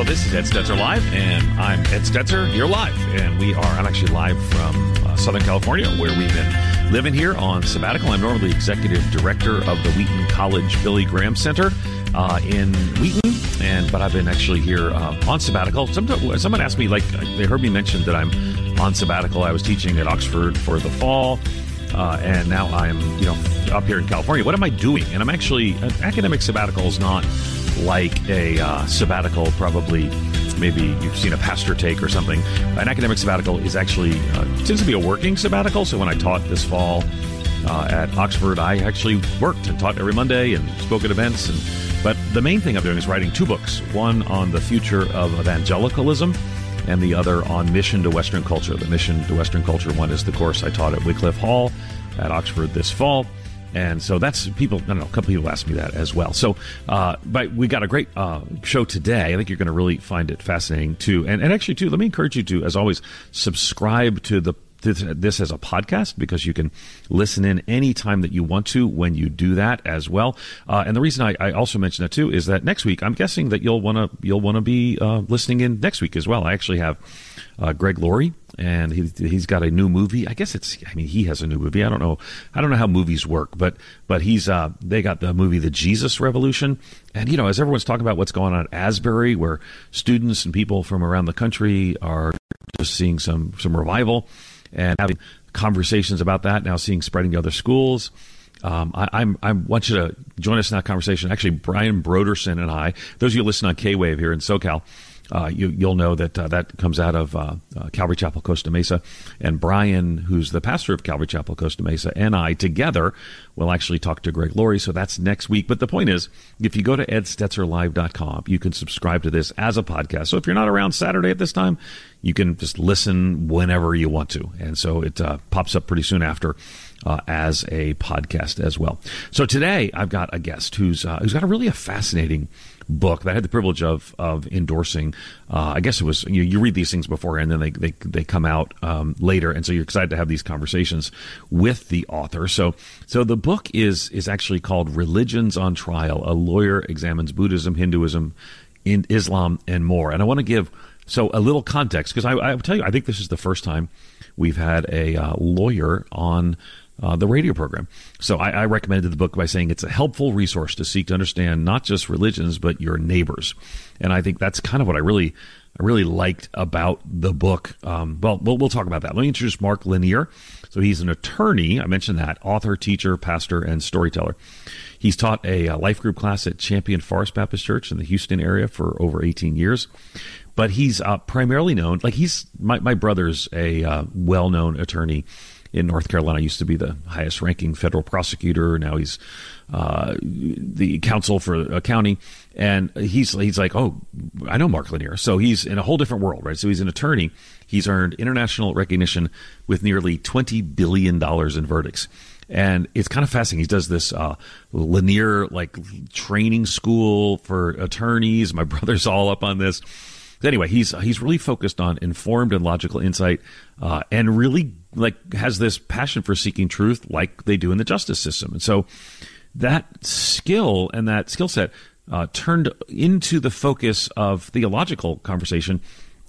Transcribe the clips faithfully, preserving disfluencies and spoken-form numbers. Well, this is Ed Stetzer Live, and I'm Ed Stetzer. You're live, and we are. I'm actually live from uh, Southern California, where we've been living here on sabbatical. I'm normally executive director of the Wheaton College Billy Graham Center uh, in Wheaton, and but I've been actually here uh, on sabbatical. Sometimes, someone asked me, like, they heard me mention that I'm on sabbatical. I was teaching at Oxford for the fall. Uh, and now I'm, you know, up here in California. What am I doing? And I'm actually, an academic sabbatical is not like a uh, sabbatical, probably, maybe you've seen a pastor take or something. An academic sabbatical is actually, uh, tends to be a working sabbatical. So when I taught this fall uh, at Oxford, I actually worked and taught every Monday and spoke at events. And, but the main thing I'm doing is writing two books, one on the future of evangelicalism, and the other on Mission to Western Culture. The Mission to Western Culture one is the course I taught at Wycliffe Hall at Oxford this fall. And so that's people, I don't know, a couple people asked me that as well. So, uh, but we got a great uh, show today. I think you're going to really find it fascinating too. And, and actually too, let me encourage you to, as always, subscribe to the This, this as a podcast, because you can listen in any time that you want to when you do that as well. Uh, and the reason I, I also mention that too is that next week, I'm guessing that you'll want to you'll want to be uh, listening in next week as well. I actually have uh, Greg Laurie, and he, he's got a new movie. I guess it's I mean he has a new movie. I don't know I don't know how movies work, but but he's uh, they got the movie The Jesus Revolution. And, you know, as everyone's talking about what's going on at Asbury, where students and people from around the country are just seeing some some revival. And having conversations about that, now seeing spreading to other schools. Um, I, I'm, I want you to join us in that conversation. Actually, Brian Brodersen and I, those of you listening on K-Wave here in SoCal, uh, you, you'll know that uh, that comes out of uh, uh, Calvary Chapel, Costa Mesa. And Brian, who's the pastor of Calvary Chapel, Costa Mesa, and I together will actually talk to Greg Laurie. So that's next week. But the point is, if you go to Ed Stetzer Live dot com, you can subscribe to this as a podcast. So if you're not around Saturday at this time, you can just listen whenever you want to. And so it uh, pops up pretty soon after uh, as a podcast as well. So today I've got a guest who's uh, who's got a really a fascinating book that I had the privilege of of endorsing. Uh, I guess it was, you know, you read these things before and then they they, they come out um, later. And so you're excited to have these conversations with the author. So so the book is is actually called Religions on Trial: A Lawyer Examines Buddhism, Hinduism, in Islam, and More. And I want to give So a little context, because I, I tell you, I think this is the first time we've had a uh, lawyer on uh, the radio program. So I, I recommended the book by saying it's a helpful resource to seek to understand not just religions, but your neighbors. And I think that's kind of what I really, I really liked about the book. Um, well, well, we'll talk about that. Let me introduce Mark Lanier. So he's an attorney. I mentioned that, author, teacher, pastor, and storyteller. He's taught a, a life group class at Champion Forest Baptist Church in the Houston area for over eighteen years. But he's uh, primarily known, like he's, my, my brother's a uh, well-known attorney in North Carolina, used to be the highest-ranking federal prosecutor. Now he's uh, the counsel for a county. And he's he's like, oh, I know Mark Lanier. So he's in a whole different world, right? So he's an attorney. He's earned international recognition with nearly twenty billion dollars in verdicts. And it's kind of fascinating. He does this uh, Lanier, like, training school for attorneys. My brother's all up on this. Anyway, he's he's really focused on informed and logical insight, uh, and really like has this passion for seeking truth, like they do in the justice system. And so that skill and that skill set uh, turned into the focus of theological conversation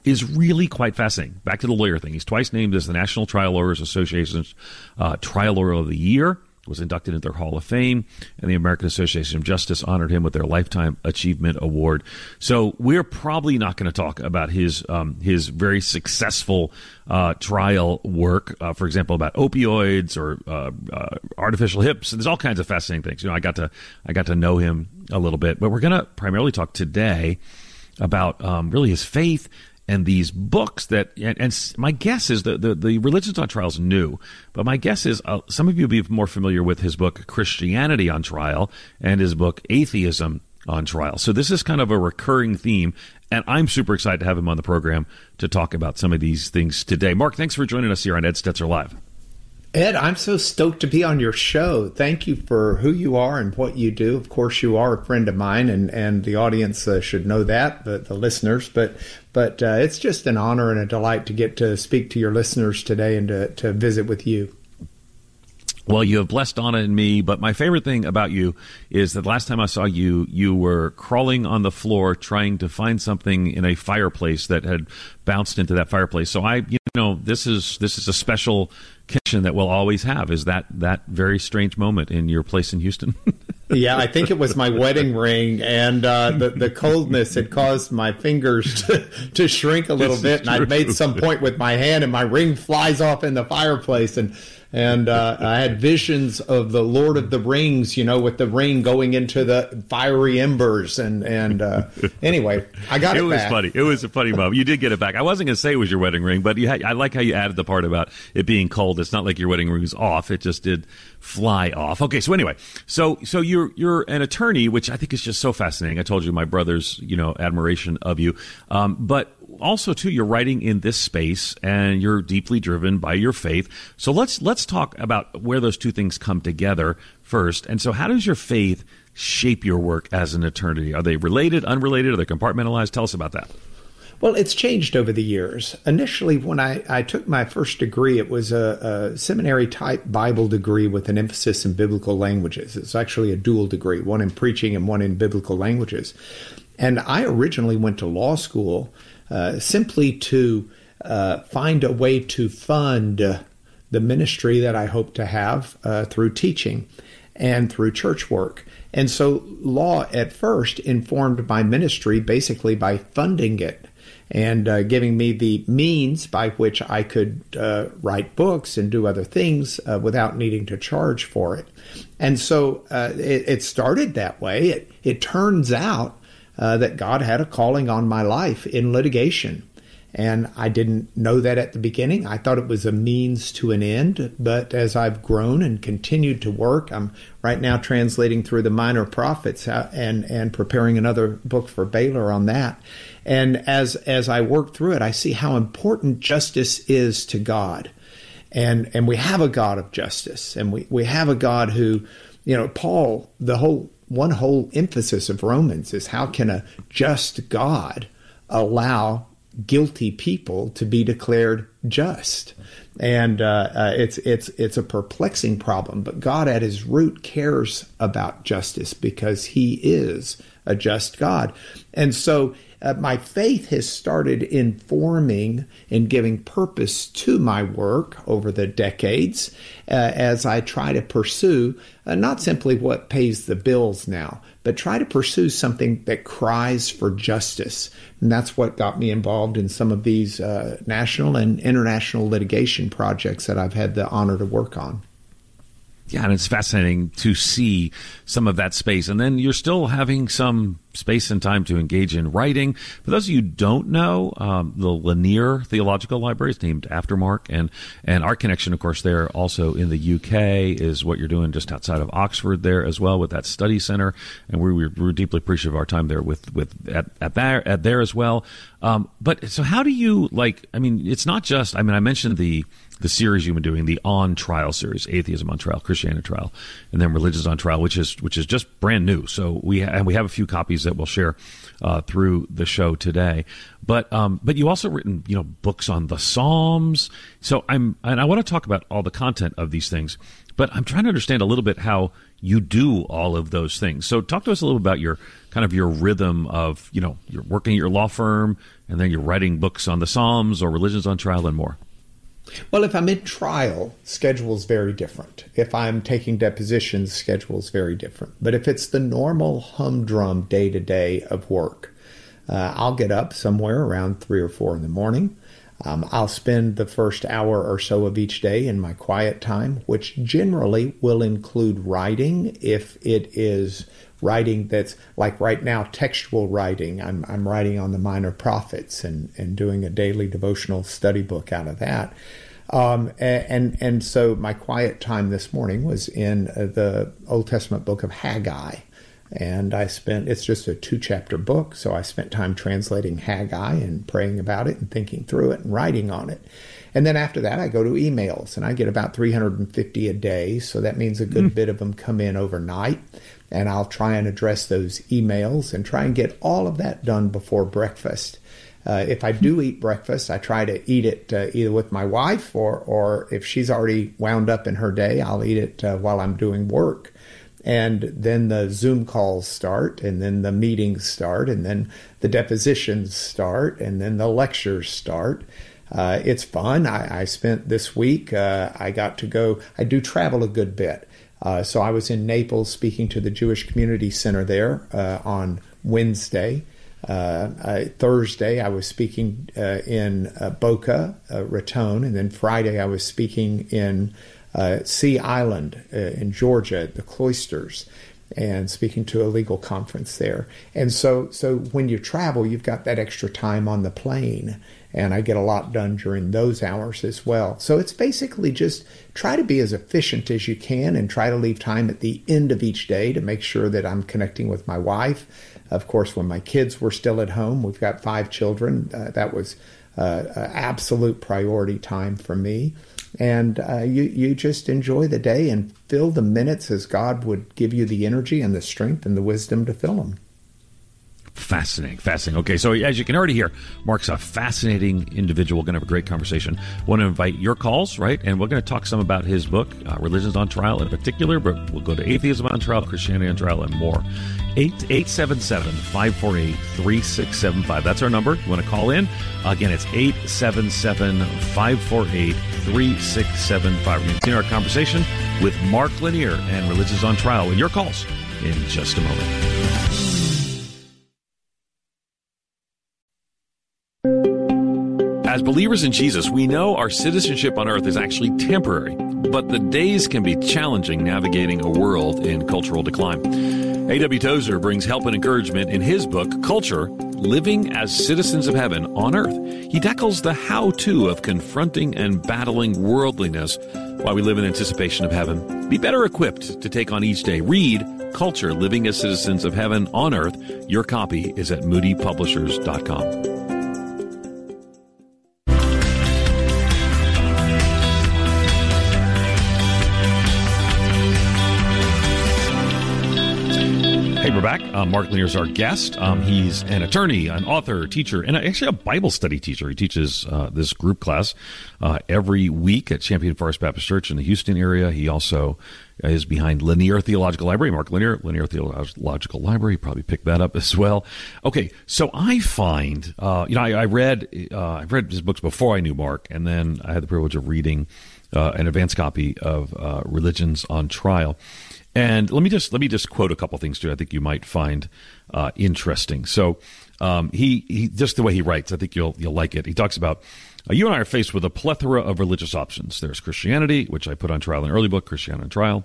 is really quite fascinating. Back to the lawyer thing, he's twice named as the National Trial Lawyers Association's uh, Trial Lawyer of the Year. Was inducted into their Hall of Fame, and the American Association of Justice honored him with their Lifetime Achievement Award. So we're probably not going to talk about his um, his very successful uh, trial work, uh, for example, about opioids or uh, uh, artificial hips. And there's all kinds of fascinating things. You know, I got to I got to know him a little bit, but we're going to primarily talk today about um, really his faith. And these books that, and, and my guess is that the, the Religions on Trial is new, but my guess is uh, some of you will be more familiar with his book, Christianity on Trial, and his book, Atheism on Trial. So this is kind of a recurring theme, and I'm super excited to have him on the program to talk about some of these things today. Mark, thanks for joining us here on Ed Stetzer Live. Ed, I'm so stoked to be on your show. Thank you for who you are and what you do. Of course, you are a friend of mine, and, and the audience uh, should know that, but the listeners, but But uh, it's just an honor and a delight to get to speak to your listeners today and to, to visit with you. Well, you have blessed Donna and me, but my favorite thing about you is that last time I saw you, you were crawling on the floor trying to find something in a fireplace that had bounced into that fireplace. So I, you know, this is this is a special connection that we'll always have, is that that very strange moment in your place in Houston. Yeah, I think it was my wedding ring, and uh, the, the coldness had caused my fingers to, to shrink a little bit, and I made some point with my hand, and my ring flies off in the fireplace, and and uh, I had visions of the Lord of the Rings, you know, with the ring going into the fiery embers, and, and uh, anyway, I got it, it back. It was funny. It was a funny moment. You did get it back. I wasn't going to say it was your wedding ring, but you had, I like how you added the part about it being cold. It's not like your wedding ring was off. It just did fly off. Okay, so anyway, so so you're you're an attorney, which I think is just so fascinating. I told you my brother's, you know, admiration of you. Um, but also, too, you're writing in this space, and you're deeply driven by your faith. So let's let's talk about where those two things come together first. And so how does your faith shape your work as an attorney? Are they related, unrelated? Are they compartmentalized? Tell us about that. Well, it's changed over the years. Initially, when I, I took my first degree, it was a, a seminary-type Bible degree with an emphasis in biblical languages. It's actually a dual degree, one in preaching and one in biblical languages. And I originally went to law school Uh, simply to uh, find a way to fund uh, the ministry that I hope to have uh, through teaching and through church work. And so law at first informed my ministry basically by funding it and uh, giving me the means by which I could uh, write books and do other things uh, without needing to charge for it. And so uh, it, it started that way. It, it turns out Uh, that God had a calling on my life in litigation. And I didn't know that at the beginning. I thought it was a means to an end. But as I've grown and continued to work, I'm right now translating through the Minor Prophets and, and preparing another book for Baylor on that. And as, as I work through it, I see how important justice is to God. And, and we have a God of justice. And we, we have a God who, you know, Paul, the whole One whole emphasis of Romans is how can a just God allow guilty people to be declared just? And uh, uh, it's it's it's a perplexing problem. But God at his root cares about justice because he is a just God. And so uh, my faith has started informing and giving purpose to my work over the decades uh, as I try to pursue uh, not simply what pays the bills now, but try to pursue something that cries for justice. And that's what got me involved in some of these uh, national and international litigation projects that I've had the honor to work on. Yeah, and it's fascinating to see some of that space. And then you're still having some space and time to engage in writing. For those of you who don't know, um, the Lanier Theological Library is named after Mark. And, and our connection, of course, there also in the U K is what you're doing just outside of Oxford there as well with that study center. And we were, we were deeply appreciative of our time there with, with at, at, there, at there as well. Um, but so how do you, like, I mean, it's not just, I mean, I mentioned the the series you've been doing, the On Trial series, Atheism on Trial, Christianity on Trial, and then Religions on Trial, which is which is just brand new. So we ha- and we have a few copies that we'll share uh, through the show today. But um, but you also written, you know, books on the Psalms. So I'm and I want to talk about all the content of these things, but I'm trying to understand a little bit how you do all of those things. So talk to us a little about your kind of your rhythm of, you know, you're working at your law firm and then you're writing books on the Psalms or Religions on Trial and more. Well, if I'm in trial, schedule's very different. If I'm taking depositions, schedule's very different. But if it's the normal humdrum day-to-day of work, uh, I'll get up somewhere around three or four in the morning. Um, I'll spend the first hour or so of each day in my quiet time, which generally will include writing if it is writing that's like right now, textual writing. I'm I'm writing on the Minor Prophets and, and doing a daily devotional study book out of that. Um, and, and so my quiet time this morning was in the Old Testament book of Haggai. And I spent, it's just a two-chapter book, so I spent time translating Haggai and praying about it and thinking through it and writing on it. And then after that, I go to emails, and I get about three hundred fifty a day, so that means a good mm. bit of them come in overnight. And I'll try and address those emails and try and get all of that done before breakfast. Uh, if I do eat breakfast, I try to eat it uh, either with my wife or, or if she's already wound up in her day, I'll eat it uh, while I'm doing work. And then the Zoom calls start, and then the meetings start, and then the depositions start, and then the lectures start. Uh, it's fun. I, I spent this week, uh, I got to go, I do travel a good bit. Uh, so I was in Naples speaking to the Jewish Community Center there uh, on Wednesday. Uh, I, Thursday, I was speaking uh, in uh, Boca uh, Raton, and then Friday I was speaking in uh, Sea Island uh, in Georgia at the Cloisters, and speaking to a legal conference there. And so, so when you travel, you've got that extra time on the plane, and I get a lot done during those hours as well. So it's basically just try to be as efficient as you can and try to leave time at the end of each day to make sure that I'm connecting with my wife. Of course, when my kids were still at home, we've got five children. Uh, that was uh, absolute priority time for me. And uh, you, you just enjoy the day and fill the minutes as God would give you the energy and the strength and the wisdom to fill them. Fascinating, fascinating. Okay, so as you can already hear, Mark's a fascinating individual. We're going to have a great conversation. I want to invite your calls, right? And we're going to talk some about his book, uh, Religions on Trial in particular, but we'll go to Atheism on Trial, Christianity on Trial, and more. eight seven seven, five four eight, three six seven five. That's our number. You want to call in? Again, it's eight seven seven, five four eight, three six seven five. We're going to continue our conversation with Mark Lanier and Religions on Trial. And your calls in just a moment. As believers in Jesus, we know our citizenship on earth is actually temporary, but the days can be challenging navigating a world in cultural decline. A W. Tozer brings help and encouragement in his book, Culture, Living as Citizens of Heaven on Earth. He tackles the how-to of confronting and battling worldliness while we live in anticipation of heaven. Be better equipped to take on each day. Read Culture, Living as Citizens of Heaven on Earth. Your copy is at moody publishers dot com. We're back. Um, Mark Lanier is our guest. Um, he's an attorney, an author, teacher, and actually a Bible study teacher. He teaches uh, this group class uh, every week at Champion Forest Baptist Church in the Houston area. He also is behind Lanier Theological Library. Mark Lanier, Lanier Theological Library. Probably picked that up as well. Okay, so I find, uh, you know, I, I read, uh, I've read his books before I knew Mark, and then I had the privilege of reading uh, an advanced copy of uh, Religions on Trial. And let me just let me just quote a couple things too. I think you might find uh, interesting. So um, he he just the way he writes, I think you'll you'll like it. He talks about uh, you and I are faced with a plethora of religious options. There's Christianity, which I put on trial in an early book, Christianity on Trial.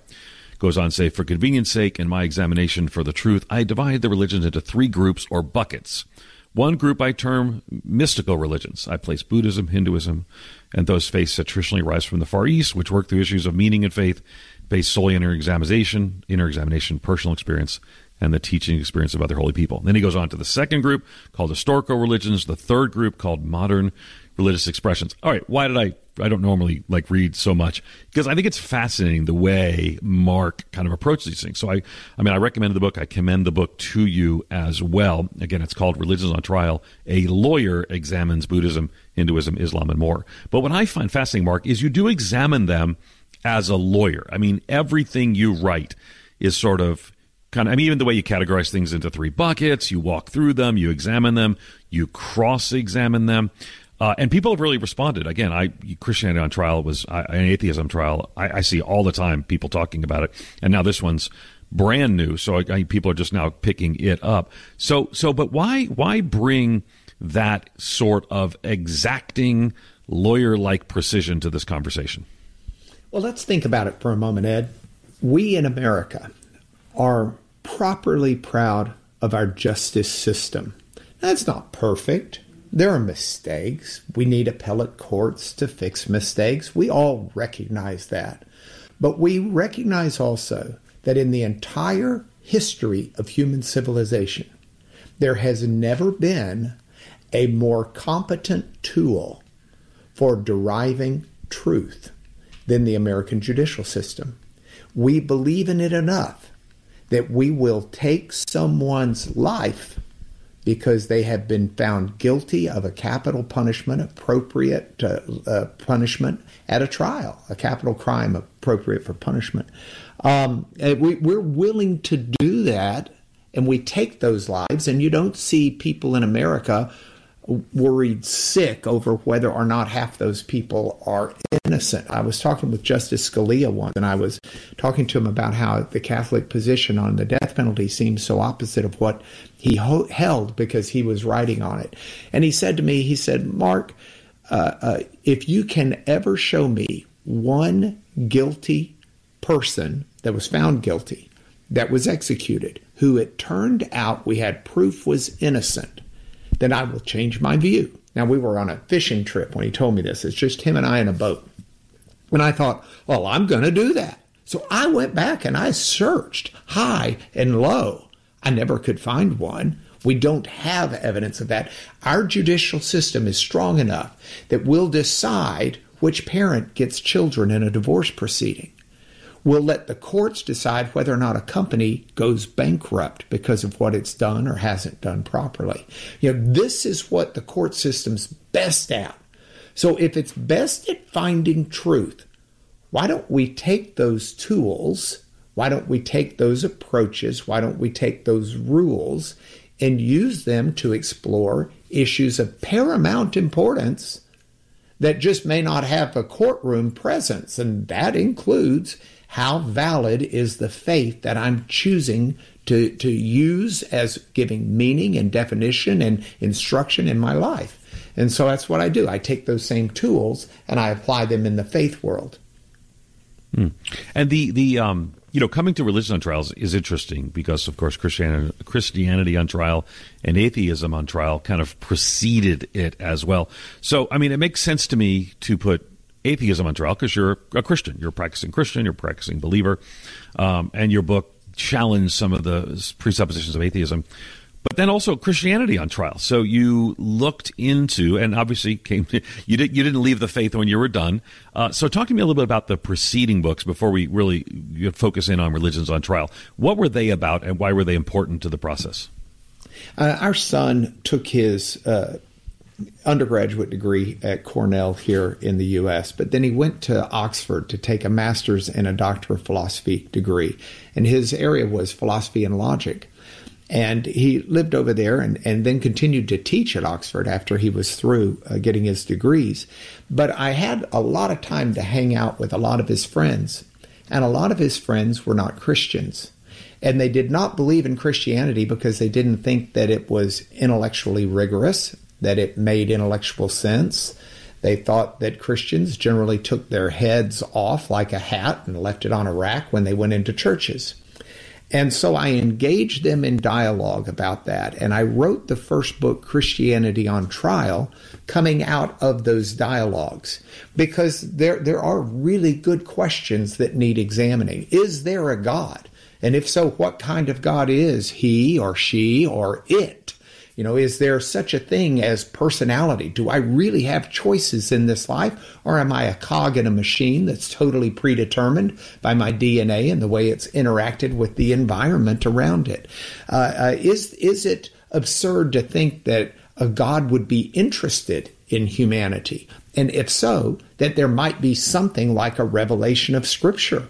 Goes on to say, for convenience sake and my examination for the truth, I divide the religions into three groups or buckets. One group I term mystical religions. I place Buddhism, Hinduism, and those faiths that traditionally rise from the Far East, which work through issues of meaning and faith, based solely on inner examination, inner examination, personal experience, and the teaching experience of other holy people. Then he goes on to the second group called historical religions, the third group called modern religious expressions. All right, why did I, I don't normally like read so much, because I think it's fascinating the way Mark kind of approaches these things. So I, I mean, I recommend the book. I commend the book to you as well. Again, it's called Religions on Trial, A Lawyer Examines Buddhism, Hinduism, Islam, and More. But what I find fascinating, Mark, is you do examine them as a lawyer. I mean, everything you write is sort of kind of, I mean, even the way you categorize things into three buckets, you walk through them, you examine them, you cross-examine them. Uh, and people have really responded. Again, I Christianity on Trial was I, an atheism trial. I, I see all the time people talking about it. And now this one's brand new. So I, I, people are just now picking it up. So, so, but why, why bring that sort of exacting lawyer-like precision to this conversation? Well, let's think about it for a moment, Ed. We in America are properly proud of our justice system. Now, it's not perfect. There are mistakes. We need appellate courts to fix mistakes. We all recognize that. But we recognize also that in the entire history of human civilization, there has never been a more competent tool for deriving truth than the American judicial system. We believe in it enough that we will take someone's life because they have been found guilty of a capital punishment, appropriate to, uh, punishment at a trial, a capital crime appropriate for punishment. Um, and we, we're willing to do that, and we take those lives, and you don't see people in America worried sick over whether or not half those people are innocent. I was talking with Justice Scalia once, and I was talking to him about how the Catholic position on the death penalty seems so opposite of what he ho- held because he was writing on it. And he said to me, he said, Mark, uh, uh, if you can ever show me one guilty person that was found guilty, that was executed, who it turned out we had proof was innocent, then I will change my view. Now, we were on a fishing trip when he told me this. It's just him and I in a boat. And I thought, well, I'm going to do that. So I went back and I searched high and low. I never could find one. We don't have evidence of that. Our judicial system is strong enough that we'll decide which parent gets children in a divorce proceeding. We'll let the courts decide whether or not a company goes bankrupt because of what it's done or hasn't done properly. You know, this is what the court system's best at. So if it's best at finding truth, why don't we take those tools? Why don't we take those approaches? Why don't we take those rules and use them to explore issues of paramount importance that just may not have a courtroom presence? And that includes how valid is the faith that I'm choosing to, to use as giving meaning and definition and instruction in my life. And so that's what I do. I take those same tools and I apply them in the faith world. Mm. And the, the um, you know, coming to Religions on Trial is interesting because, of course, Christianity, Christianity on Trial and Atheism on Trial kind of preceded it as well. So, I mean, it makes sense to me to put Atheism on Trial because you're a Christian, you're a practicing Christian, you're a practicing believer, um, and your book challenged some of the presuppositions of atheism, but then also Christianity on Trial. So you looked into, and obviously came to, you, did, you didn't leave the faith when you were done. Uh, so talk to me a little bit about the preceding books before we really focus in on Religions on Trial. What were they about, and why were they important to the process? Uh, our son took his uh undergraduate degree at Cornell here in the U S, but then he went to Oxford to take a master's and a doctor of philosophy degree. And his area was philosophy and logic. And he lived over there and, and then continued to teach at Oxford after he was through uh, getting his degrees. But I had a lot of time to hang out with a lot of his friends, and a lot of his friends were not Christians. And they did not believe in Christianity because they didn't think that it was intellectually rigorous, that it made intellectual sense. They thought that Christians generally took their heads off like a hat and left it on a rack when they went into churches. And so I engaged them in dialogue about that. And I wrote the first book, Christianity on Trial, coming out of those dialogues, because there, there are really good questions that need examining. Is there a God? And if so, what kind of God is he or she or it? You know, is there such a thing as personality? Do I really have choices in this life? Or am I a cog in a machine that's totally predetermined by my D N A and the way it's interacted with the environment around it? Uh, uh, is, is it absurd to think that a God would be interested in humanity? And if so, that there might be something like a revelation of Scripture.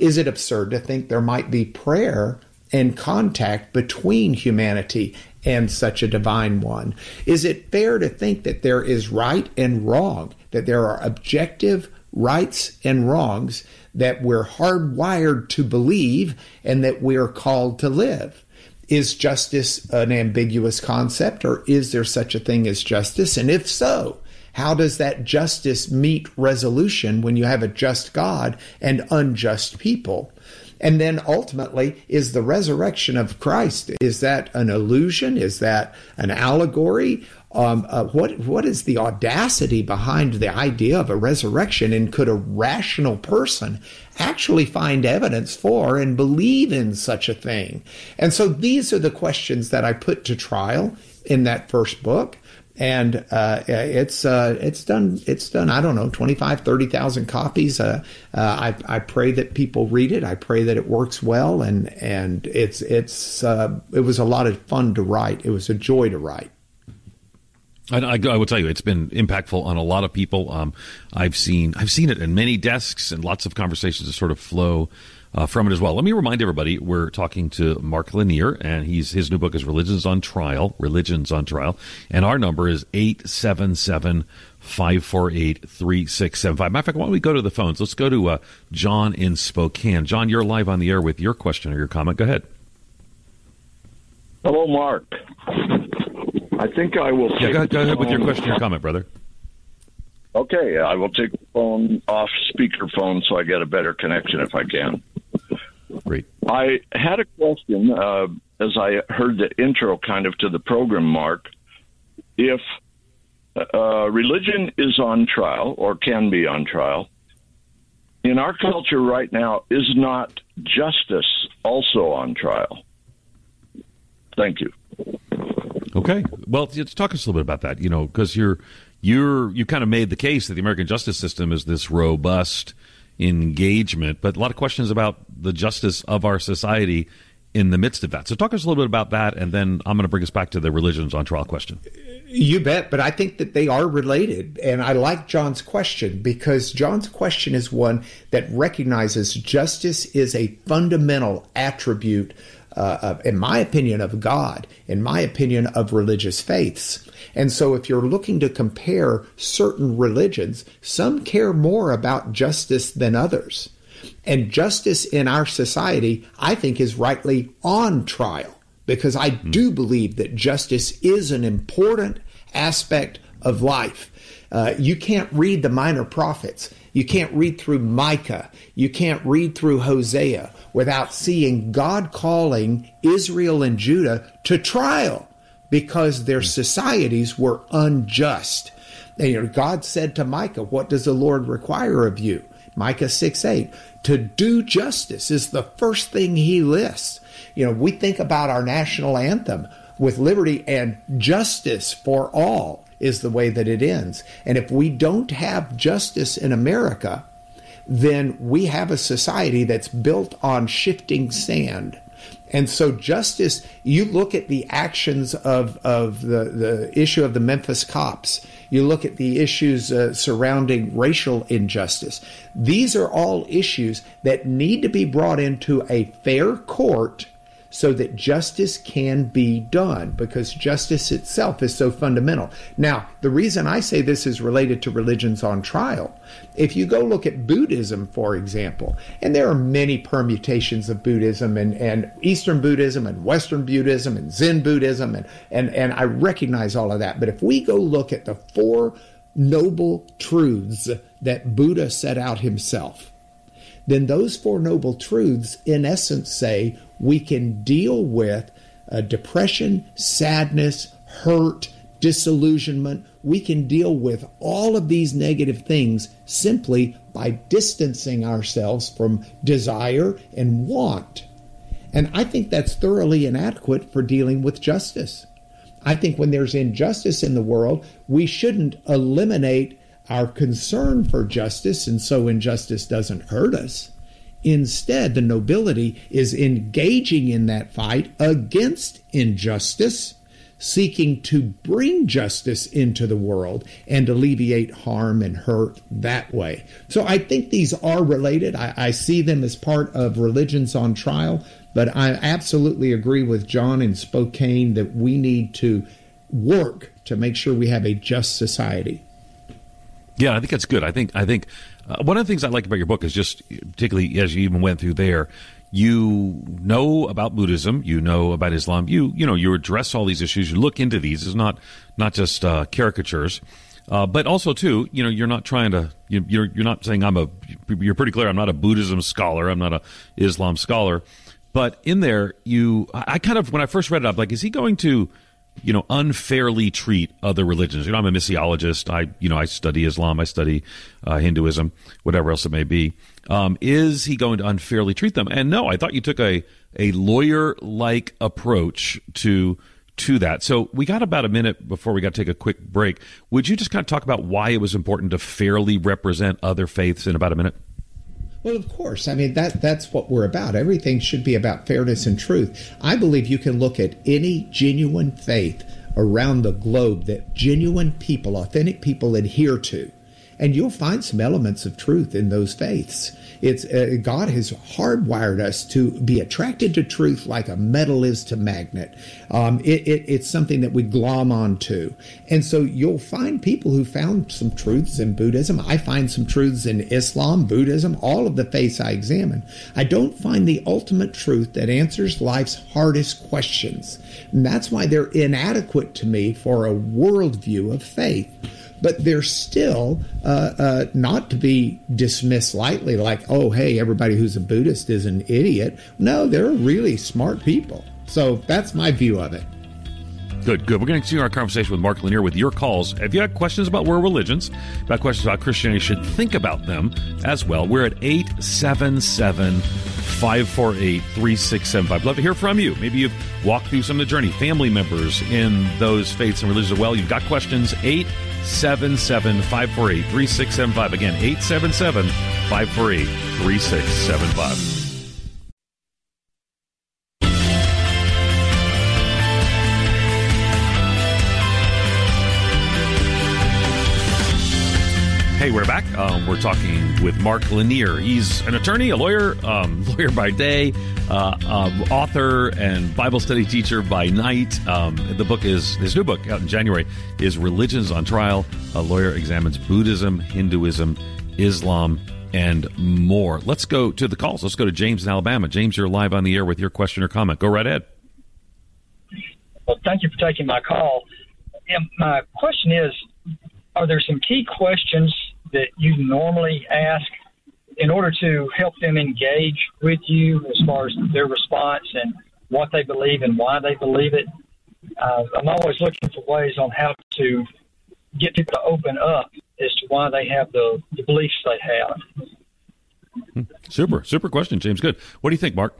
Is it absurd to think there might be prayer and contact between humanity and such a divine one? Is it fair to think that there is right and wrong, that there are objective rights and wrongs that we're hardwired to believe and that we are called to live? Is justice an ambiguous concept, or is there such a thing as justice? And if so, how does that justice meet resolution when you have a just God and unjust people? And then ultimately, is the resurrection of Christ, is that an illusion? Is that an allegory? Um, uh, what what is the audacity behind the idea of a resurrection? And could a rational person actually find evidence for and believe in such a thing? And so these are the questions that I put to trial in that first book. And uh, it's uh, it's done. It's done. I don't know, twenty-five, thirty thousand copies. Uh, uh, I I pray that people read it. I pray that it works well. And and it's it's uh, it was a lot of fun to write. It was a joy to write. And I, I will tell you, it's been impactful on a lot of people. Um, I've seen I've seen it in many desks, and lots of conversations that sort of flow Uh, from it as well. Let me remind everybody, we're talking to Mark Lanier, and he's his new book is Religions on Trial, Religions on Trial, and our number is eight seven seven, five four eight, three six seven five. Matter of fact, why don't we go to the phones? Let's go to uh, John in Spokane. John, you're live on the air with your question or your comment. Go ahead. Hello, Mark. I think I will take... Yeah, go, go ahead with your question or comment, brother. Okay, I will take the phone off speakerphone so I get a better connection if I can. Great. I had a question, uh, as I heard the intro kind of to the program, Mark. If uh, religion is on trial, or can be on trial, in our culture right now, is not justice also on trial? Thank you. Okay. Well, let's talk us a little bit about that, you know, because you're... You're, you kind of made the case that the American justice system is this robust engagement, but a lot of questions about the justice of our society in the midst of that. So talk to us a little bit about that, and then I'm going to bring us back to the Religions on Trial question. You bet, but I think that they are related, and I like John's question, because John's question is one that recognizes justice is a fundamental attribute, uh, of, in my opinion, of God, in my opinion, of religious faiths. And so if you're looking to compare certain religions, some care more about justice than others. And justice in our society, I think, is rightly on trial, because I do believe that justice is an important aspect of life. Uh, you can't read the Minor Prophets. You can't read through Micah. You can't read through Hosea without seeing God calling Israel and Judah to trial, because their societies were unjust. And, you know, God said to Micah, what does the Lord require of you? Micah six eight, to do justice is the first thing he lists. You know, we think about our national anthem with liberty and justice for all is the way that it ends. And if we don't have justice in America, then we have a society that's built on shifting sand. And so justice, you look at the actions of, of the, the issue of the Memphis cops. You look at the issues uh, surrounding racial injustice. These are all issues that need to be brought into a fair court so that justice can be done, because justice itself is so fundamental. Now, the reason I say this is related to religions on trial, if you go look at Buddhism, for example, and there are many permutations of Buddhism, and, and Eastern Buddhism and Western Buddhism and Zen Buddhism, and, and, and I recognize all of that. But if we go look at the four noble truths that Buddha set out himself, then those four noble truths, in essence, say we can deal with uh, depression, sadness, hurt, disillusionment. We can deal with all of these negative things simply by distancing ourselves from desire and want. And I think that's thoroughly inadequate for dealing with justice. I think when there's injustice in the world, we shouldn't eliminate our concern for justice, and so injustice doesn't hurt us. Instead, the nobility is engaging in that fight against injustice, seeking to bring justice into the world and alleviate harm and hurt that way. So I think these are related. I, I see them as part of Religions on Trial, but I absolutely agree with John in Spokane that we need to work to make sure we have a just society. Yeah, I think that's good. I think I think uh, one of the things I like about your book is just, particularly as you even went through there, you know about Buddhism, you know about Islam, you you know you address all these issues, you look into these. It's not not just uh, caricatures, uh, but also too, you know, you're not trying to you, you're you're not saying I'm a you're pretty clear I'm not a Buddhism scholar, I'm not a Islam scholar, but in there you I kind of when I first read it, I'm like, is he going to you know, unfairly treat other religions? You know, I'm a missiologist. I, you know, I study Islam. I study uh, Hinduism, whatever else it may be. Um, is he going to unfairly treat them? And no, I thought you took a, a lawyer-like approach to to that. So we got about a minute before we got to take a quick break. Would you just kind of talk about why it was important to fairly represent other faiths in about a minute? Well, of course. I mean, that that's what we're about. Everything should be about fairness and truth. I believe you can look at any genuine faith around the globe that genuine people, authentic people adhere to, and you'll find some elements of truth in those faiths. It's uh, God has hardwired us to be attracted to truth like a metal is to magnet. Um, it, it, it's something that we glom onto. And so you'll find people who found some truths in Buddhism. I find some truths in Islam, Buddhism, all of the faiths I examine. I don't find the ultimate truth that answers life's hardest questions. And that's why they're inadequate to me for a worldview of faith. But they're still uh, uh, not to be dismissed lightly, like, oh, hey, everybody who's a Buddhist is an idiot. No, they're really smart people. So that's my view of it. Good, good. We're going to continue our conversation with Mark Lanier with your calls. If you have questions about world religions, about questions about Christianity, you should think about them as well. We're at eight seven seven, five four eight, three six seven five. Love to hear from you. Maybe you've walked through some of the journey, family members in those faiths and religions as well. You've got questions, eight seven seven, five four eight, three six seven five. Again, eight seven seven, five four eight, three six seven five. Hey, we're back. Um, we're talking with Mark Lanier. He's an attorney, a lawyer, um, lawyer by day, uh, um, author, and Bible study teacher by night. Um, the book is, his new book out in January is Religions on Trial: A Lawyer Examines Buddhism, Hinduism, Islam, and More. Let's go to the calls. Let's go to James in Alabama. James, you're live on the air with your question or comment. Go right ahead. Well, thank you for taking my call. And my question is, are there some key questions that you normally ask in order to help them engage with you as far as their response and what they believe and why they believe it? Uh, I'm always looking for ways on how to get people to open up as to why they have the, the beliefs they have. Super, super question, James. Good. What do you think, Mark?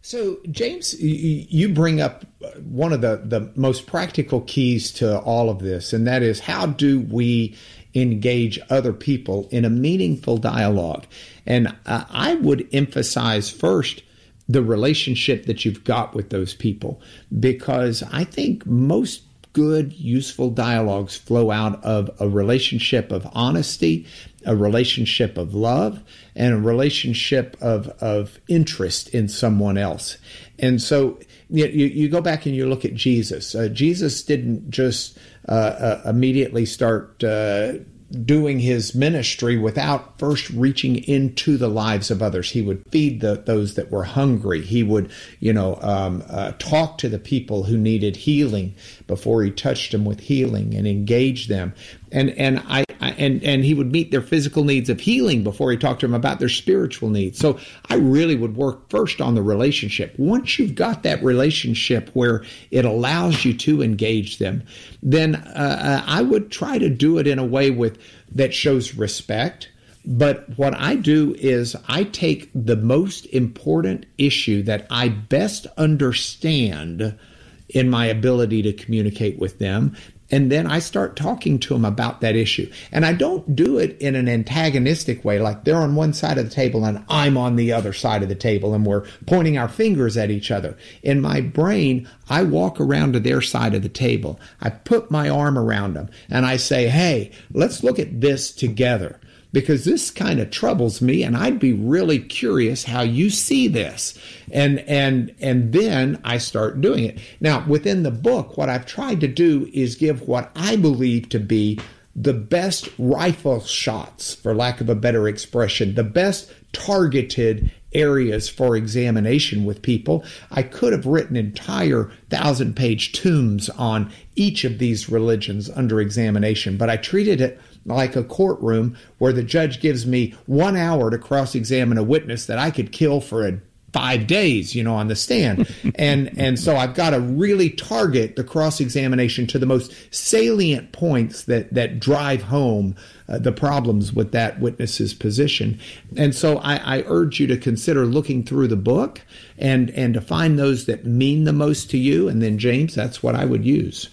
So, James, you bring up one of the, the most practical keys to all of this, and that is, how do we engage other people in a meaningful dialogue? And uh, I would emphasize first the relationship that you've got with those people, because I think most good, useful dialogues flow out of a relationship of honesty, a relationship of love, and a relationship of, of interest in someone else. And so you, you go back and you look at Jesus. Uh, Jesus didn't just uh, uh, immediately start uh, doing his ministry without first reaching into the lives of others. He would feed the, those that were hungry. He would, you know, um, uh, talk to the people who needed healing before he touched them with healing and engage them. And and I and and he would meet their physical needs of healing before he talked to them about their spiritual needs. So I really would work first on the relationship. Once you've got that relationship where it allows you to engage them, then uh, I would try to do it in a way with that shows respect. But what I do is I take the most important issue that I best understand in my ability to communicate with them. And then I start talking to them about that issue. And I don't do it in an antagonistic way, like they're on one side of the table and I'm on the other side of the table and we're pointing our fingers at each other. In my brain, I walk around to their side of the table. I put my arm around them and I say, hey, let's look at this together, because this kind of troubles me and I'd be really curious how you see this. And and and then I start doing it. Now, within the book, what I've tried to do is give what I believe to be the best rifle shots, for lack of a better expression, the best targeted areas for examination with people. I could have written entire thousand-page tomes on each of these religions under examination, but I treated it like a courtroom where the judge gives me one hour to cross-examine a witness that I could kill for a five days, you know, on the stand. And and so I've got to really target the cross-examination to the most salient points that that drive home uh, the problems with that witness's position. And so I, I urge you to consider looking through the book and, and to find those that mean the most to you. And then, James, that's what I would use.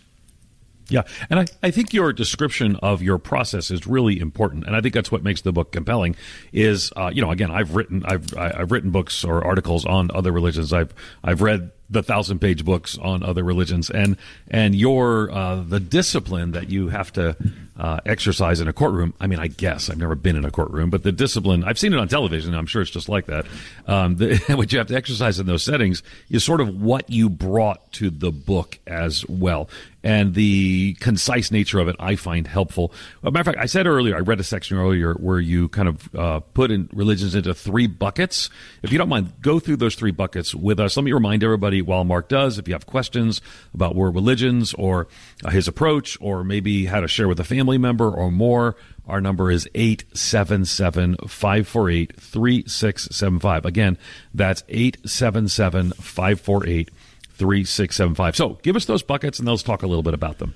Yeah, and I, I think your description of your process is really important, and I think that's what makes the book compelling. Is uh, you know, again, I've written I've I've written books or articles on other religions. I've I've read the thousand page books on other religions, and and your uh, the discipline that you have to uh, exercise in a courtroom. I mean, I guess I've never been in a courtroom, but the discipline I've seen it on television. And I'm sure it's just like that. Um, the, what you have to exercise in those settings is sort of what you brought to the book as well. And the concise nature of it, I find helpful. As a matter of fact, I said earlier, I read a section earlier where you kind of uh, put in religions into three buckets. If you don't mind, go through those three buckets with us. Let me remind everybody while Mark does, if you have questions about where religions or uh, his approach or maybe how to share with a family member or more, our number is eight seven seven, five four eight, three six seven five. Again, that's eight seven seven, five four eight, three six seven five. three six seven five. So give us those buckets and let's talk a little bit about them.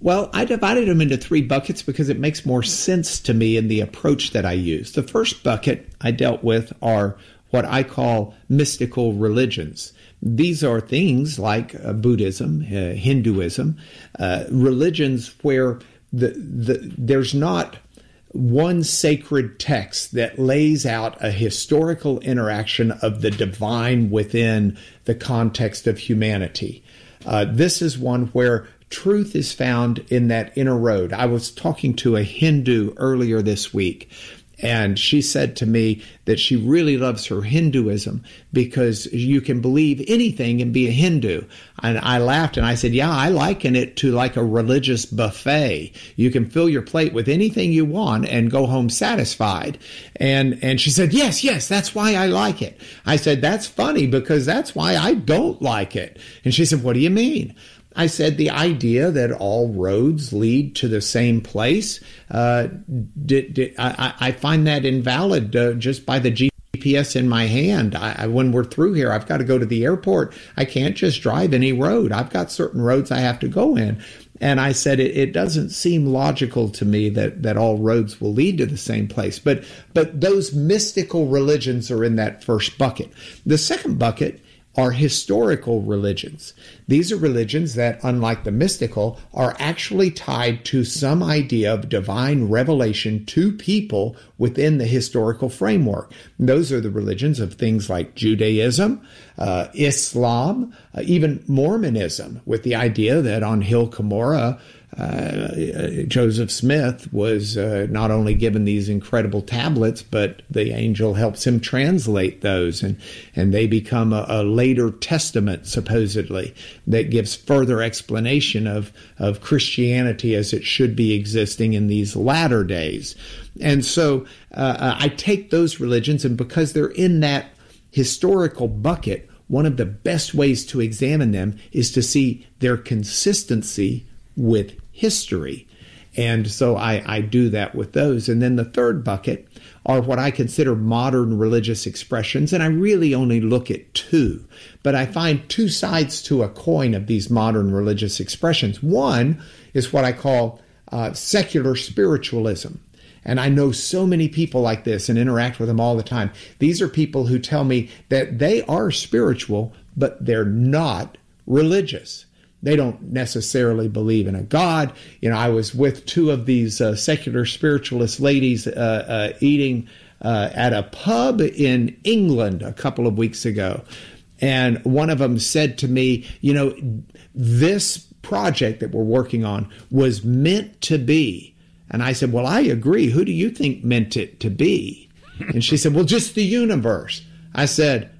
Well, I divided them into three buckets because it makes more sense to me in the approach that I use. The first bucket I dealt with are what I call mystical religions. These are things like uh, Buddhism, uh, Hinduism, uh, religions where the, the there's not one sacred text that lays out a historical interaction of the divine within the context of humanity. Uh, this is one where truth is found in that inner road. I was talking to a Hindu earlier this week, and she said to me that she really loves her Hinduism because you can believe anything and be a Hindu. And I laughed and I said, yeah, I liken it to like a religious buffet. You can fill your plate with anything you want and go home satisfied. And and she said, yes, yes, that's why I like it. I said, that's funny because that's why I don't like it. And she said, what do you mean? I said the idea that all roads lead to the same place, uh, did, did, I, I find that invalid uh, just by the G P S in my hand. I, I, when we're through here, I've got to go to the airport. I can't just drive any road. I've got certain roads I have to go in. And I said, it, it doesn't seem logical to me that, that all roads will lead to the same place. But, but those mystical religions are in that first bucket. The second bucket are historical religions. These are religions that, unlike the mystical, are actually tied to some idea of divine revelation to people within the historical framework. And those are the religions of things like Judaism, uh, Islam, uh, even Mormonism, with the idea that on Hill Cumorah, Uh, Joseph Smith was uh, not only given these incredible tablets, but the angel helps him translate those, and, and they become a, a later testament, supposedly, that gives further explanation of, of Christianity as it should be existing in these latter days. And so uh, I take those religions, and because they're in that historical bucket, one of the best ways to examine them is to see their consistency with history. And so I, I do that with those. And then the third bucket are what I consider modern religious expressions. And I really only look at two, but I find two sides to a coin of these modern religious expressions. One is what I call uh, secular spiritualism. And I know so many people like this and interact with them all the time. These are people who tell me that they are spiritual, but they're not religious. They don't necessarily believe in a God. You know, I was with two of these uh, secular spiritualist ladies uh, uh, eating uh, at a pub in England a couple of weeks ago. And one of them said to me, you know, this project that we're working on was meant to be. And I said, well, I agree. Who do you think meant it to be? And she said, well, just the universe. I said,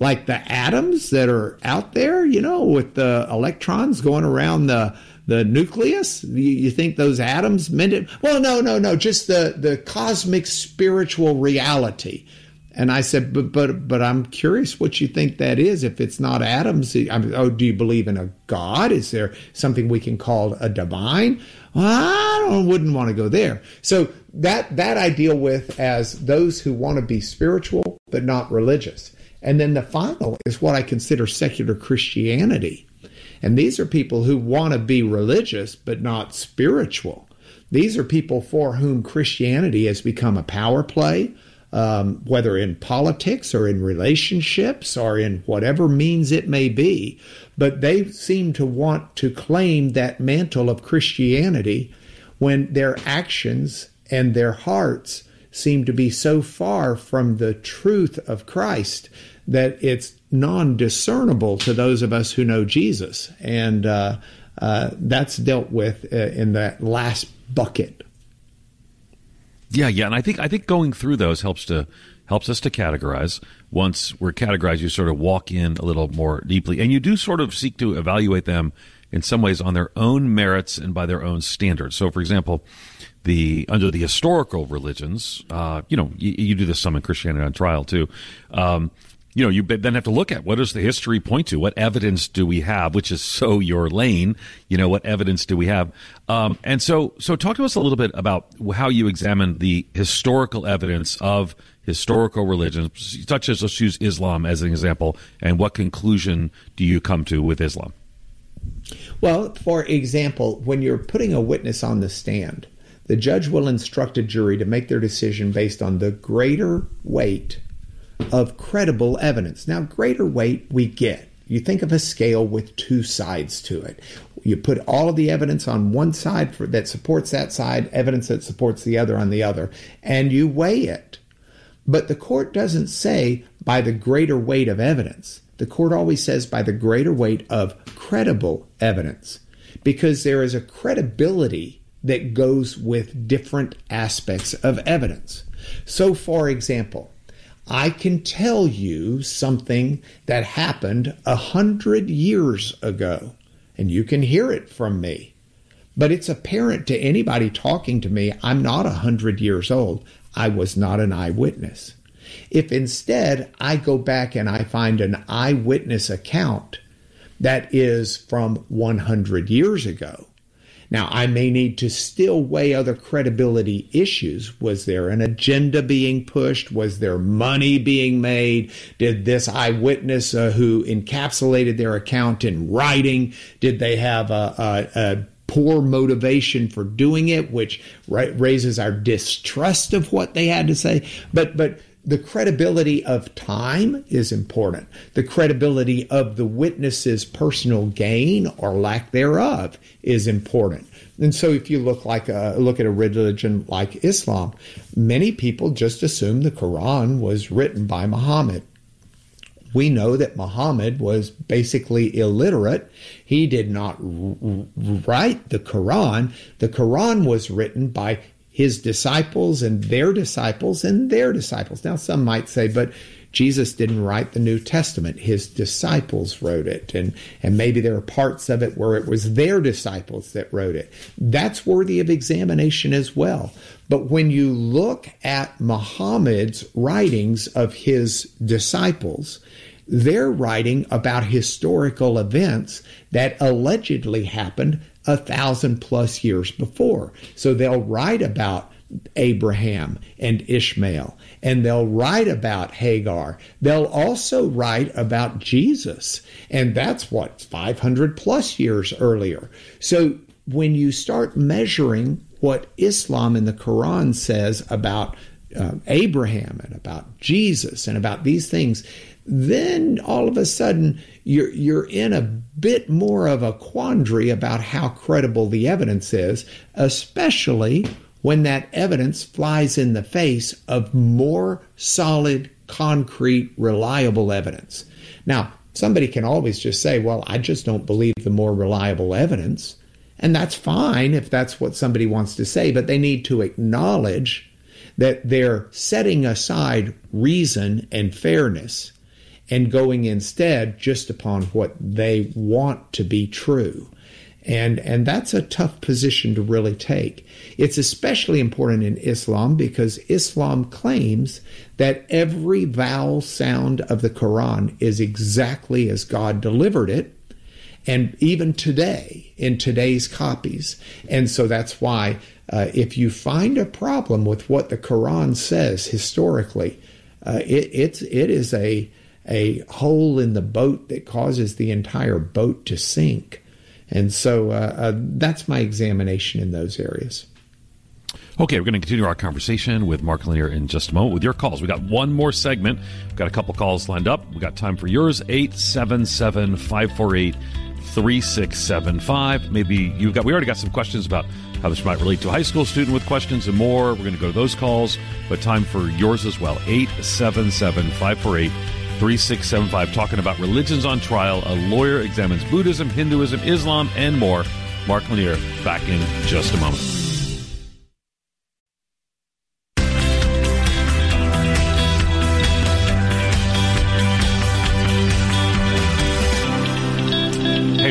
like the atoms that are out there, you know, with the electrons going around the, the nucleus? You, you think those atoms meant it? Well, no, no, no, just the, the cosmic spiritual reality. And I said, but, but but I'm curious what you think that is. If it's not atoms, I mean, oh, do you believe in a God? Is there something we can call a divine? Well, I don't, wouldn't want to go there. So that that I deal with as those who want to be spiritual but not religious. And then the final is what I consider secular Christianity. And these are people who want to be religious but not spiritual. These are people for whom Christianity has become a power play, um, whether in politics or in relationships or in whatever means it may be. But they seem to want to claim that mantle of Christianity when their actions and their hearts seem to be so far from the truth of Christ that it's non-discernible to those of us who know Jesus. And uh, uh, that's dealt with uh, in that last bucket. Yeah, yeah. And I think I think going through those helps to helps us to categorize. Once we're categorized, you sort of walk in a little more deeply. And you do sort of seek to evaluate them in some ways on their own merits and by their own standards. So, for example, the under the historical religions, uh, you know, you, you do this some in Christianity on Trial, too. Um You know, you then have to look at what does the history point to? What evidence do we have? Which is so your lane. You know, what evidence do we have? Um, and so so talk to us a little bit about how you examine the historical evidence of historical religions, such as, let's use Islam as an example, and what conclusion do you come to with Islam? Well, for example, when you're putting a witness on the stand, the judge will instruct a jury to make their decision based on the greater weight of credible evidence. Now, greater weight we get. You think of a scale with two sides to it. You put all of the evidence on one side for, that supports that side, evidence that supports the other on the other, and you weigh it. But the court doesn't say by the greater weight of evidence. The court always says by the greater weight of credible evidence, because there is a credibility that goes with different aspects of evidence. So, for example, I can tell you something that happened a hundred years ago, and you can hear it from me. But it's apparent to anybody talking to me, I'm not a hundred years old. I was not an eyewitness. If instead I go back and I find an eyewitness account that is from one hundred years ago, now, I may need to still weigh other credibility issues. Was there an agenda being pushed? Was there money being made? Did this eyewitness uh, who encapsulated their account in writing, did they have a, a, a poor motivation for doing it, which right, raises our distrust of what they had to say? But but the credibility of time is important. The credibility of the witness's personal gain or lack thereof is important. And so if you look like a, look at a religion like Islam, many people just assume the Quran was written by Muhammad. We know that Muhammad was basically illiterate. He did not r- write the Quran. The Quran was written by his disciples and their disciples and their disciples. Now, some might say, but Jesus didn't write the New Testament. His disciples wrote it. And, and maybe there are parts of it where it was their disciples that wrote it. That's worthy of examination as well. But when you look at Muhammad's writings of his disciples, they're writing about historical events that allegedly happened a thousand plus years before. So they'll write about Abraham and Ishmael, and they'll write about Hagar. They'll also write about Jesus, and that's what, five hundred plus years earlier. So when you start measuring what Islam and the Quran says about uh, Abraham and about Jesus and about these things, then all of a sudden you're you're in a bit more of a quandary about how credible the evidence is, especially when that evidence flies in the face of more solid, concrete, reliable evidence. Now, somebody can always just say, well, I just don't believe the more reliable evidence. And that's fine if that's what somebody wants to say, but they need to acknowledge that they're setting aside reason and fairness and going instead just upon what they want to be true. And, and that's a tough position to really take. It's especially important in Islam because Islam claims that every vowel sound of the Quran is exactly as God delivered it, and even today, in today's copies. And so that's why uh, if you find a problem with what the Quran says historically, uh, it, it's, it is a... a hole in the boat that causes the entire boat to sink. And so uh, uh, that's my examination in those areas. Okay, we're going to continue our conversation with Mark Lanier in just a moment with your calls. We've got one more segment. We've got a couple calls lined up. We've got time for yours, eight seven seven, five four eight, three six seven five. Maybe you've got, we already got some questions about how this might relate to a high school student with questions and more. We're going to go to those calls, but time for yours as well, eight seven seven, five four eight, three six seven five. Talking about Religions on Trial, a lawyer examines Buddhism, Hinduism, Islam, and more. Mark Lanier, back in just a moment.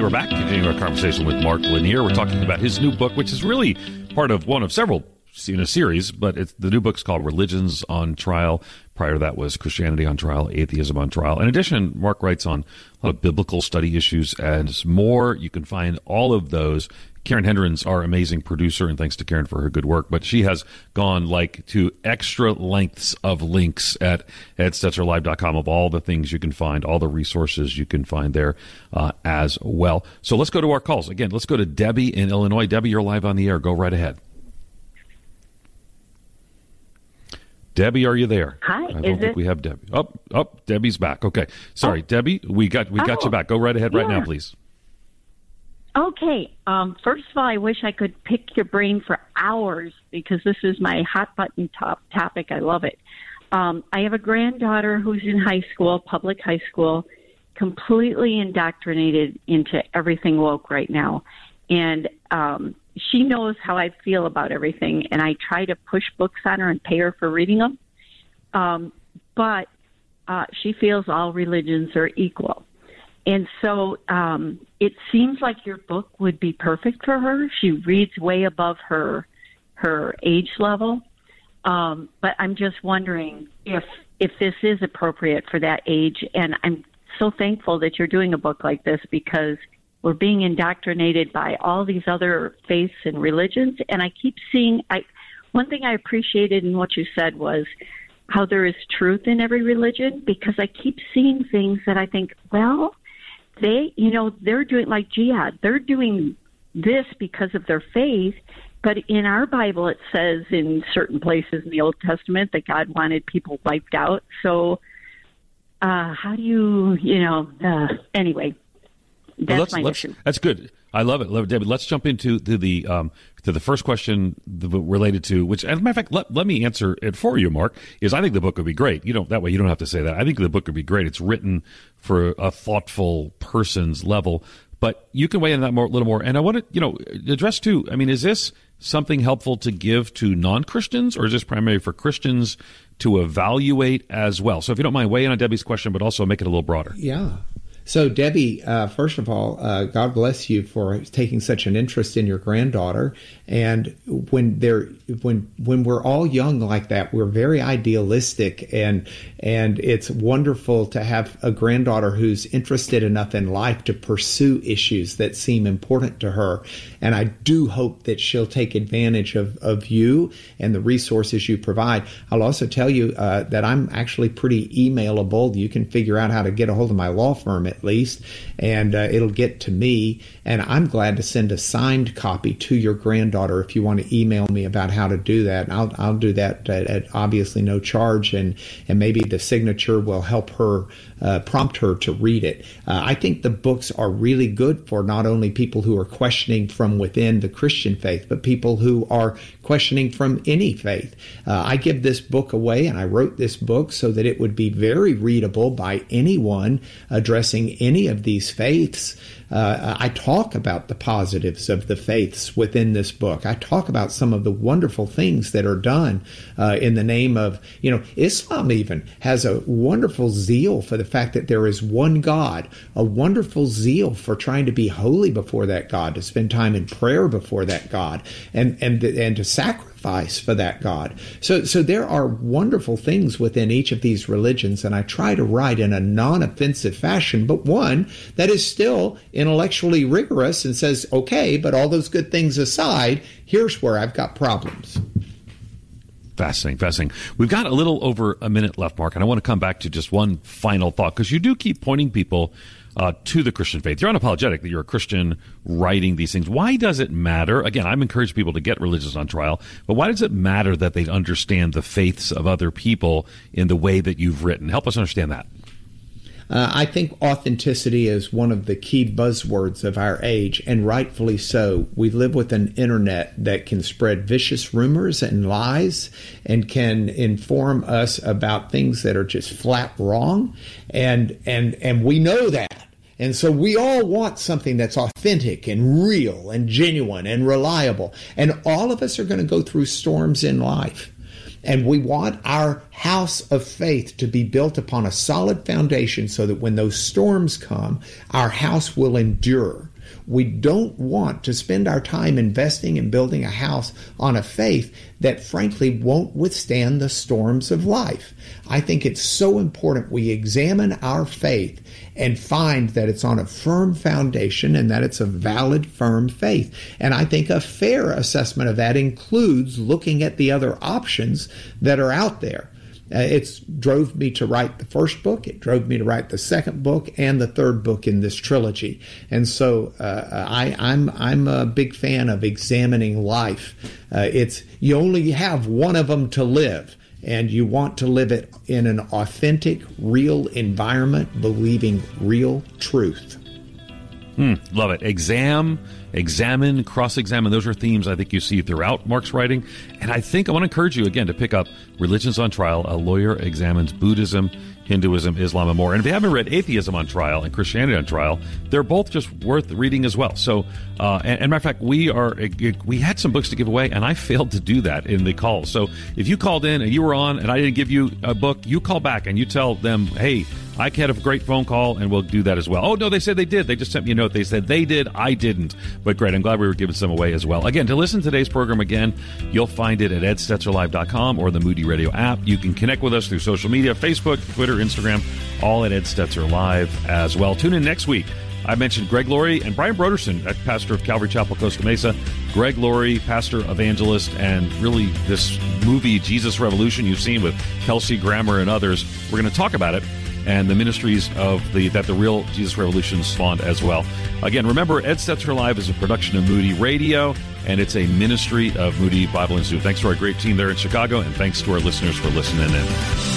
We're back, continuing our conversation with Mark Lanier. We're talking about his new book, which is really part of one of several in a series, but it's, the new book's called Religions on Trial. Prior to that was Christianity on Trial, Atheism on Trial. In addition, Mark writes on a lot of biblical study issues and more. You can find all of those. Karen Hendren's our amazing producer, and thanks to Karen for her good work. But she has gone like to extra lengths of links at Ed Stetzer Live dot com of all the things you can find, all the resources you can find there uh, as well. So let's go to our calls. Again, let's go to Debbie in Illinois. Debbie, you're live on the air. Go right ahead. Debbie, are you there? Hi. I don't think it? we have Debbie. Oh, oh, Debbie's back. Okay. Sorry, oh. Debbie, we got we got oh. you back. Go right ahead yeah. right now, please. Okay. Um, first of all, I wish I could pick your brain for hours because this is my hot button top topic. I love it. Um, I have a granddaughter who's in high school, public high school, completely indoctrinated into everything woke right now. And um, she knows how I feel about everything, and I try to push books on her and pay her for reading them. Um, but uh, she feels all religions are equal. And so um, it seems like your book would be perfect for her. She reads way above her her age level. Um, but I'm just wondering if if this is appropriate for that age. And I'm so thankful that you're doing a book like this because we're being indoctrinated by all these other faiths and religions. And I keep seeing I one thing I appreciated in what you said was how there is truth in every religion, because I keep seeing things that I think, well, they, you know, they're doing like jihad. They're doing this because of their faith. But in our Bible, it says in certain places in the Old Testament that God wanted people wiped out. So uh, how do you, you know, uh, anyway, that's well, let's, my let's, issue. That's good. I love it. Love it, David. Let's jump into to the um, to the first question related to which, as a matter of fact, let, let me answer it for you, Mark, is I think the book would be great. You don't, that way you don't have to say that. I think the book would be great. It's written for a thoughtful person's level, but you can weigh in that more, a little more. And I want to, you know, address too, I mean, is this something helpful to give to non-Christians, or is this primarily for Christians to evaluate as well? So if you don't mind, weigh in on Debbie's question, but also make it a little broader. Yeah. So, Debbie, uh, first of all, uh, God bless you for taking such an interest in your granddaughter. And when they're when when we're all young like that, we're very idealistic, and and it's wonderful to have a granddaughter who's interested enough in life to pursue issues that seem important to her. And I do hope that she'll take advantage of of you and the resources you provide. I'll also tell you uh, that I'm actually pretty emailable. You can figure out how to get a hold of my law firm, at least, and uh, it'll get to me. And I'm glad to send a signed copy to your granddaughter if you want to email me about how to do that. And I'll, I'll do that at, at obviously no charge, and, and maybe the signature will help her, uh, prompt her to read it. Uh, I think the books are really good for not only people who are questioning from within the Christian faith, but people who are questioning from any faith. Uh, I give this book away, and I wrote this book so that it would be very readable by anyone addressing any of these faiths. Uh, I talk about the positives of the faiths within this book. I talk about some of the wonderful things that are done uh, in the name of, you know, Islam even has a wonderful zeal for the fact that there is one God, a wonderful zeal for trying to be holy before that God, to spend time in prayer before that God, and, and, and to sacrifice for that God. So so there are wonderful things within each of these religions, and I try to write in a non-offensive fashion, but one that is still intellectually rigorous and says, okay, but all those good things aside, here's where I've got problems. Fascinating, fascinating. We've got a little over a minute left, Mark, and I want to come back to just one final thought, because you do keep pointing people uh, to the Christian faith. You're unapologetic that you're a Christian writing these things. Why does it matter? Again, I'm encouraging people to get Religions on Trial, but why does it matter that they understand the faiths of other people in the way that you've written? Help us understand that. Uh, I think authenticity is one of the key buzzwords of our age, and rightfully so. We live with an internet that can spread vicious rumors and lies and can inform us about things that are just flat wrong, and and and we know that. And so we all want something that's authentic and real and genuine and reliable, and all of us are going to go through storms in life. And we want our house of faith to be built upon a solid foundation so that when those storms come, our house will endure. We don't want to spend our time investing in building a house on a faith that frankly won't withstand the storms of life. I think it's so important we examine our faith and find that it's on a firm foundation and that it's a valid, firm faith. And I think a fair assessment of that includes looking at the other options that are out there. Uh, it's drove me to write the first book. It drove me to write the second book and the third book in this trilogy. And so uh, I, I'm I'm a big fan of examining life. Uh, it's you only have one of them to live, and you want to live it in an authentic, real environment, believing real truth. Mm, love it. Exam, examine, cross-examine. Those are themes I think you see throughout Mark's writing. And I think I want to encourage you again to pick up Religions on Trial, A Lawyer Examines Buddhism, Hinduism, Islam, and More. And if you haven't read Atheism on Trial and Christianity on Trial, they're both just worth reading as well. So, uh, and, and matter of fact, we are we had some books to give away, and I failed to do that in the call. So if you called in and you were on and I didn't give you a book, you call back and you tell them, hey, I had a great phone call, and we'll do that as well. Oh, no, they said they did. They just sent me a note. They said they did. I didn't. But great. I'm glad we were giving some away as well. Again, to listen to today's program again, you'll find it at Ed Stetzer Live dot com or the Moody Radio app. You can connect with us through social media, Facebook, Twitter, Instagram, all at Ed Stetzer Live as well. Tune in next week. I mentioned Greg Laurie and Brian Brodersen, pastor of Calvary Chapel, Costa Mesa. Greg Laurie, pastor, evangelist, and really this movie, Jesus Revolution, you've seen with Kelsey Grammer and others. We're going to talk about it. And the ministries of the that the real Jesus Revolution spawned as well. Again, remember, Ed Stetzer Live is a production of Moody Radio, and it's a ministry of Moody Bible Institute. Thanks to our great team there in Chicago, and thanks to our listeners for listening in.